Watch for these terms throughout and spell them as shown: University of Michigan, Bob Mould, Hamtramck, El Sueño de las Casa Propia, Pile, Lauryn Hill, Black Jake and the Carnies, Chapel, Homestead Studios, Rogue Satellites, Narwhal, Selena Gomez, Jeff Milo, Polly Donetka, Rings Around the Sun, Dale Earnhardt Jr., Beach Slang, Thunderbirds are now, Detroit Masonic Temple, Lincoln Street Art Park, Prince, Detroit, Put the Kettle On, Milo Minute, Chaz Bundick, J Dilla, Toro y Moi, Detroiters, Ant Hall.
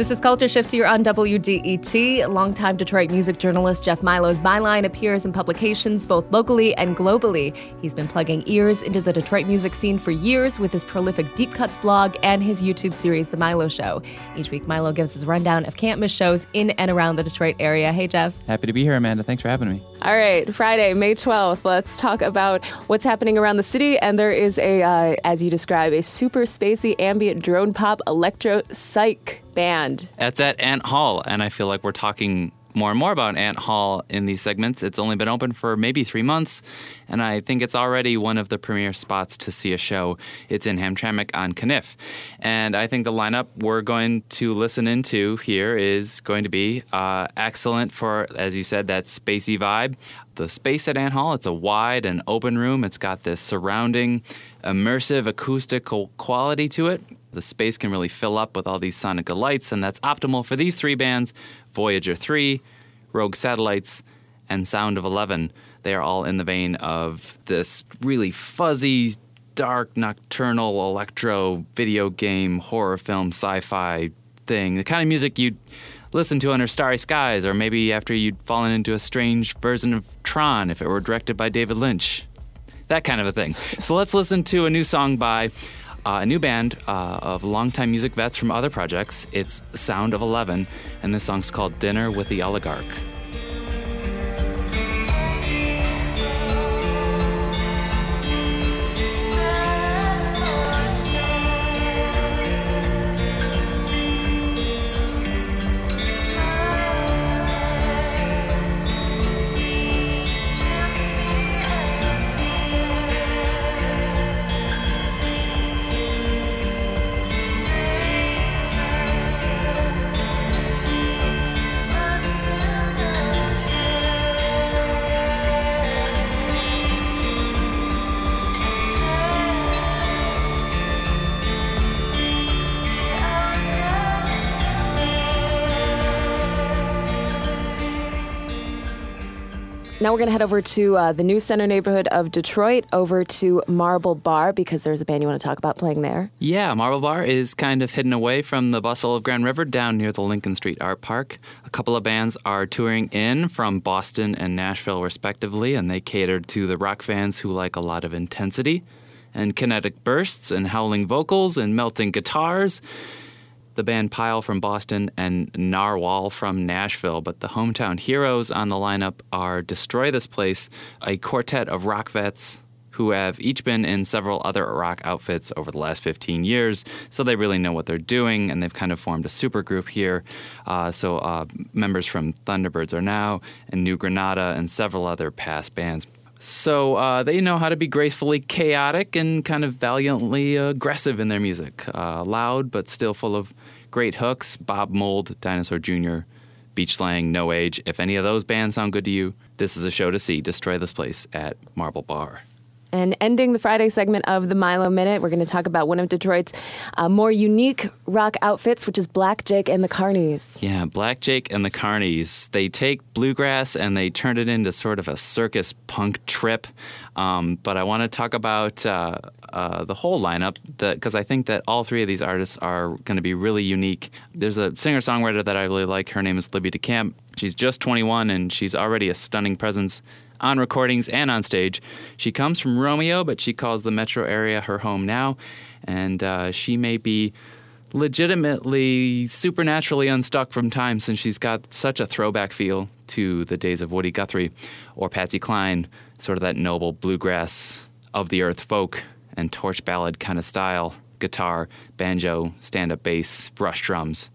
This is Culture Shift here on WDET. Longtime Detroit music journalist Jeff Milo's byline appears in publications both locally and globally. He's been plugging ears into the Detroit music scene for years with his prolific Deep Cuts blog and his YouTube series, The Milo Show. Each week, Milo gives us a rundown of can't-miss shows in and around the Detroit area. Hey, Jeff. Happy to be here, Amanda. Thanks for having me. All right, Friday, May 12th, let's talk about what's happening around the city. And there is a, as you describe, a super spacey ambient drone pop electro psych band. It's at Ant Hall, and I feel like we're talking more and more about Ant Hall in these segments. It's only been open for maybe 3 months, and I think it's already one of the premier spots to see a show. It's in Hamtramck on Caniff. And I think the lineup we're going to listen into here is going to be excellent for, as you said, that spacey vibe. The space at Ant Hall, it's a wide and open room. It's got this surrounding, immersive, acoustical quality to it. The space can really fill up with all these Sonica lights, and that's optimal for these three bands, Voyager 3, Rogue Satellites, and Sound of 11. They are all in the vein of this really fuzzy, dark, nocturnal, electro, video game, horror film, sci-fi thing. The kind of music you'd listen to under starry skies, or maybe after you'd fallen into a strange version of Tron if it were directed by David Lynch. That kind of a thing. So let's listen to a new song by a new band of longtime music vets from other projects. It's Sound of 11, and this song's called Dinner with the Oligarch. Now we're going to head over to the New Center neighborhood of Detroit, over to Marble Bar, because there's a band you want to talk about playing there. Yeah, Marble Bar is kind of hidden away from the bustle of Grand River down near the Lincoln Street Art Park. A couple of bands are touring in from Boston and Nashville, respectively, and they cater to the rock fans who like a lot of intensity and kinetic bursts and howling vocals and melting guitars. The band Pile from Boston and Narwhal from Nashville, but the hometown heroes on the lineup are Destroy This Place, a quartet of rock vets who have each been in several other rock outfits over the last 15 years, so they really know what they're doing, and they've kind of formed a supergroup here. So members from Thunderbirds Are Now and New Granada and several other past bands. So they know how to be gracefully chaotic and kind of valiantly aggressive in their music. Loud, but still full of great hooks. Bob Mould, Dinosaur Jr., Beach Slang, No Age. If any of those bands sound good to you, this is a show to see. Destroy This Place at Marble Bar. And ending the Friday segment of the Milo Minute, we're going to talk about one of Detroit's more unique rock outfits, which is Black Jake and the Carnies. Yeah, Black Jake and the Carnies. They take bluegrass and they turn it into sort of a circus punk trip. But I want to talk about the whole lineup, because I think that all three of these artists are going to be really unique. There's a singer-songwriter that I really like. Her name is Libby DeCamp. She's just 21, and she's already a stunning presence on recordings and on stage. She comes from Romeo, but she calls the metro area her home now, and she may be legitimately supernaturally unstuck from time, since she's got such a throwback feel to the days of Woody Guthrie or Patsy Cline, sort of that noble bluegrass of the earth folk and torch ballad kind of style, guitar, banjo, stand-up bass, brush drums.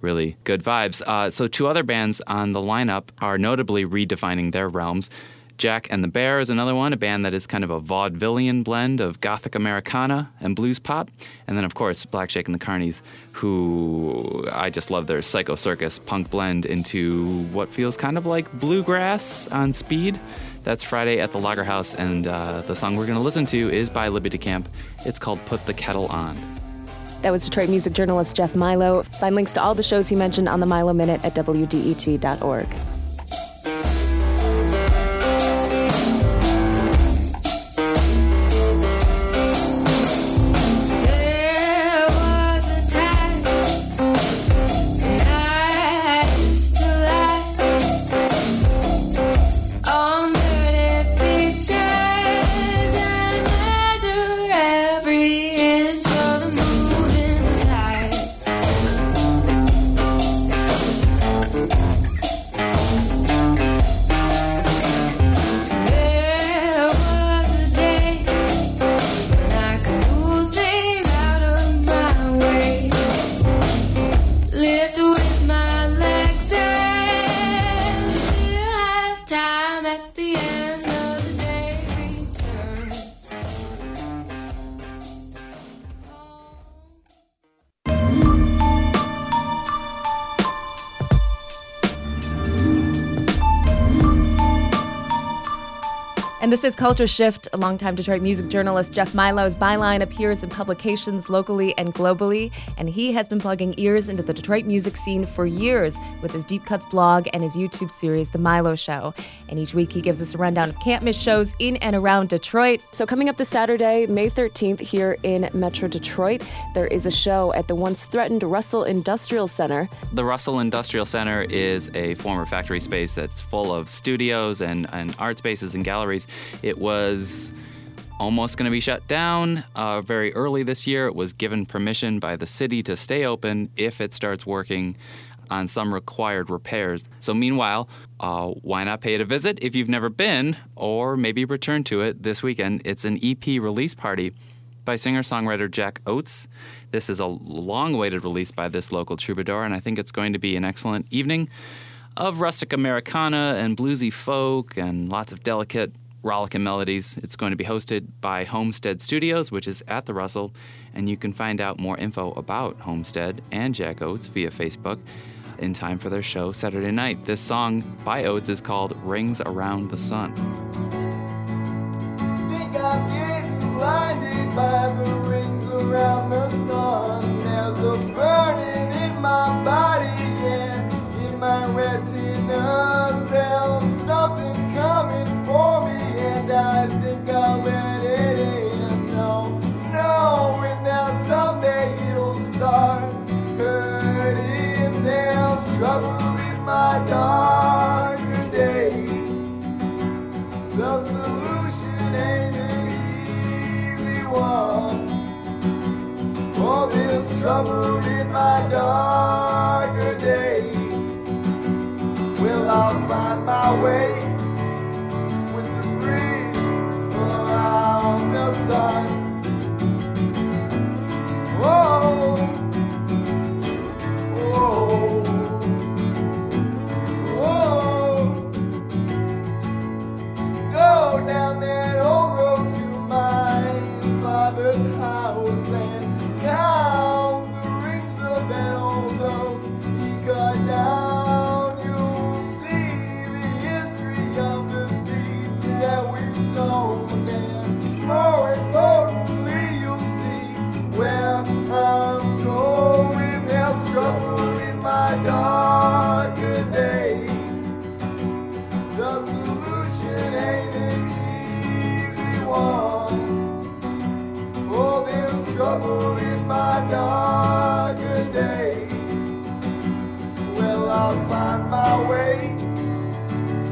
Really good vibes. So two other bands on the lineup are notably redefining their realms. Jack and the Bear is another one, a band that is kind of a vaudevillian blend of gothic Americana and blues pop. And then, of course, Black Jake and the Carnies, who I just love their psycho circus punk blend into what feels kind of like bluegrass on speed. That's Friday at the Lager House, and the song we're going to listen to is by Libby DeCamp. It's called Put the Kettle On. That was Detroit music journalist Jeff Milo. Find links to all the shows he mentioned on the Milo Minute at WDET.org. There was a time And this is Culture Shift. A longtime Detroit music journalist, Jeff Milo's byline appears in publications locally and globally, and he has been plugging ears into the Detroit music scene for years with his Deep Cuts blog and his YouTube series, The Milo Show. And each week he gives us a rundown of can't-miss shows in and around Detroit. So coming up this Saturday, May 13th, here in Metro Detroit, there is a show at the once-threatened Russell Industrial Center. The Russell Industrial Center is a former factory space that's full of studios and art spaces and galleries. It was almost going to be shut down very early this year. It was given permission by the city to stay open if it starts working on some required repairs. So meanwhile, why not pay it a visit if you've never been, or maybe return to it this weekend? It's an EP release party by singer-songwriter Jack Oates. This is a long-awaited release by this local troubadour, and I think it's going to be an excellent evening of rustic Americana and bluesy folk and lots of delicate, rollicking melodies. It's going to be hosted by Homestead Studios, which is at the Russell, and you can find out more info about Homestead and Jack Oates via Facebook in time for their show Saturday night. This song by Oates is called Rings Around the Sun. Think I'm getting blinded by the rings around the sun. There's a burning in my body and in my retinas. There's something coming for me and I think I'll let it in. No, no, and now someday it'll start hurting. There's trouble in my darker days. The solution ain't an easy one. Oh, there's trouble in my darker days. Well, I'll find my way with the breeze around the sun. Whoa. Whoa, whoa, go down that old road to my father's house and down the rings of that old road he cut down. You'll see the history of the seeds that we've sown, and more importantly, you'll see where I'm going. There's trouble my darker days. The solution ain't an easy one. Oh, there's trouble in my darker days. Well, I'll find my way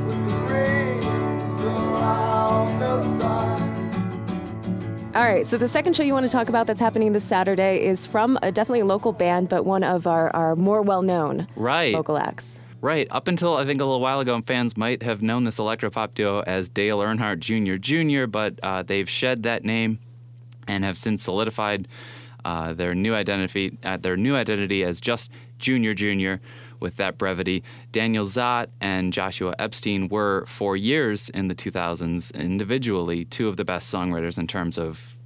with the rings around the sun. All right, so the second show you want to talk about that's happening this Saturday is from a definitely local band, but one of our more well-known local acts. Right. Up until, I think, a little while ago, fans might have known this electropop duo as Dale Earnhardt Jr., but they've shed that name and have since solidified their new identity as just Jr. With that brevity. Daniel Zott and Joshua Epstein were, for years in the 2000s, individually two of the best songwriters in terms of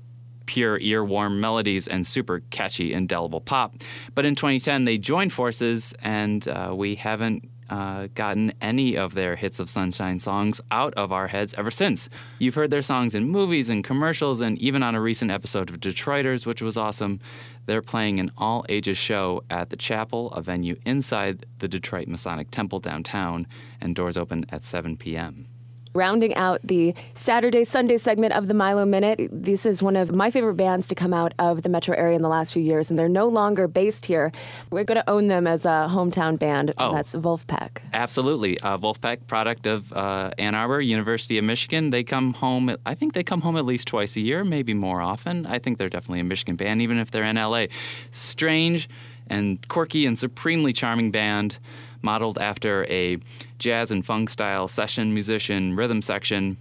pure earworm melodies and super catchy, indelible pop. But in 2010, they joined forces, and we haven't gotten any of their Hits of Sunshine songs out of our heads ever since. You've heard their songs in movies and commercials and even on a recent episode of Detroiters, which was awesome. They're playing an all-ages show at the Chapel, a venue inside the Detroit Masonic Temple downtown, and doors open at 7 p.m. Rounding out the Saturday-Sunday segment of the Milo Minute, this is one of my favorite bands to come out of the metro area in the last few years, and they're no longer based here. We're going to own them as a hometown band. Oh, that's Vulfpeck. Absolutely. Vulfpeck, product of Ann Arbor, University of Michigan. They come home, I think they come home at least twice a year, maybe more often. I think they're definitely a Michigan band, even if they're in L.A. Strange and quirky and supremely charming band, modeled after a jazz and funk style session musician rhythm section.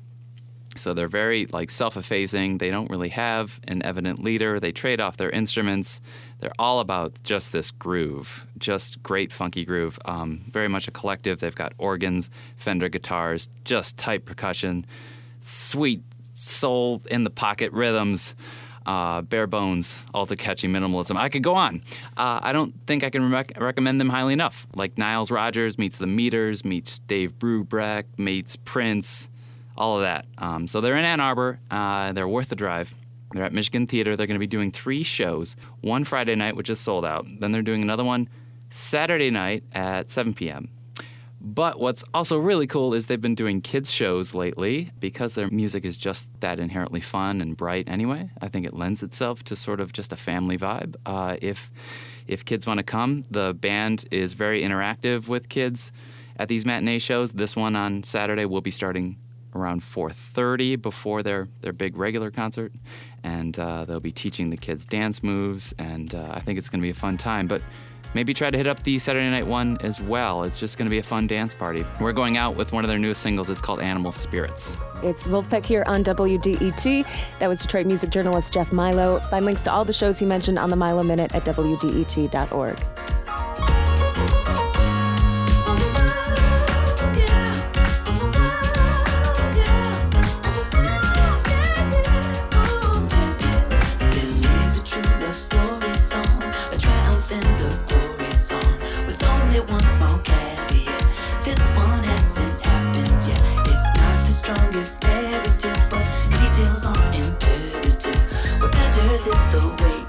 So they're very self-effacing. They don't really have an evident leader. They trade off their instruments. They're all about just this groove, just great funky groove. Very much a collective. They've got organs, Fender guitars, just tight percussion, sweet soul in the pocket rhythms. Bare bones, alter-catchy minimalism. I could go on. I don't think I can recommend them highly enough. Like Niles Rogers meets the Meters, meets Dave Brubeck, meets Prince, all of that. So they're in Ann Arbor. They're worth the drive. They're at Michigan Theater. They're going to be doing 3 shows, one Friday night, which is sold out. Then they're doing another one Saturday night at 7 p.m. But what's also really cool is they've been doing kids' shows lately because their music is just that inherently fun and bright anyway. I think it lends itself to sort of just a family vibe. If kids want to come, the band is very interactive with kids at these matinee shows. This one on Saturday will be starting around 4:30 before their big regular concert, and they'll be teaching the kids dance moves, and I think it's going to be a fun time. But maybe try to hit up the Saturday night one as well. It's just going to be a fun dance party. We're going out with one of their newest singles. It's called Animal Spirits. It's Vulfpeck here on WDET. That was Detroit music journalist Jeff Milo. Find links to all the shows he mentioned on the Milo Minute at WDET.org. It's negative, but details aren't imperative. What matters is the way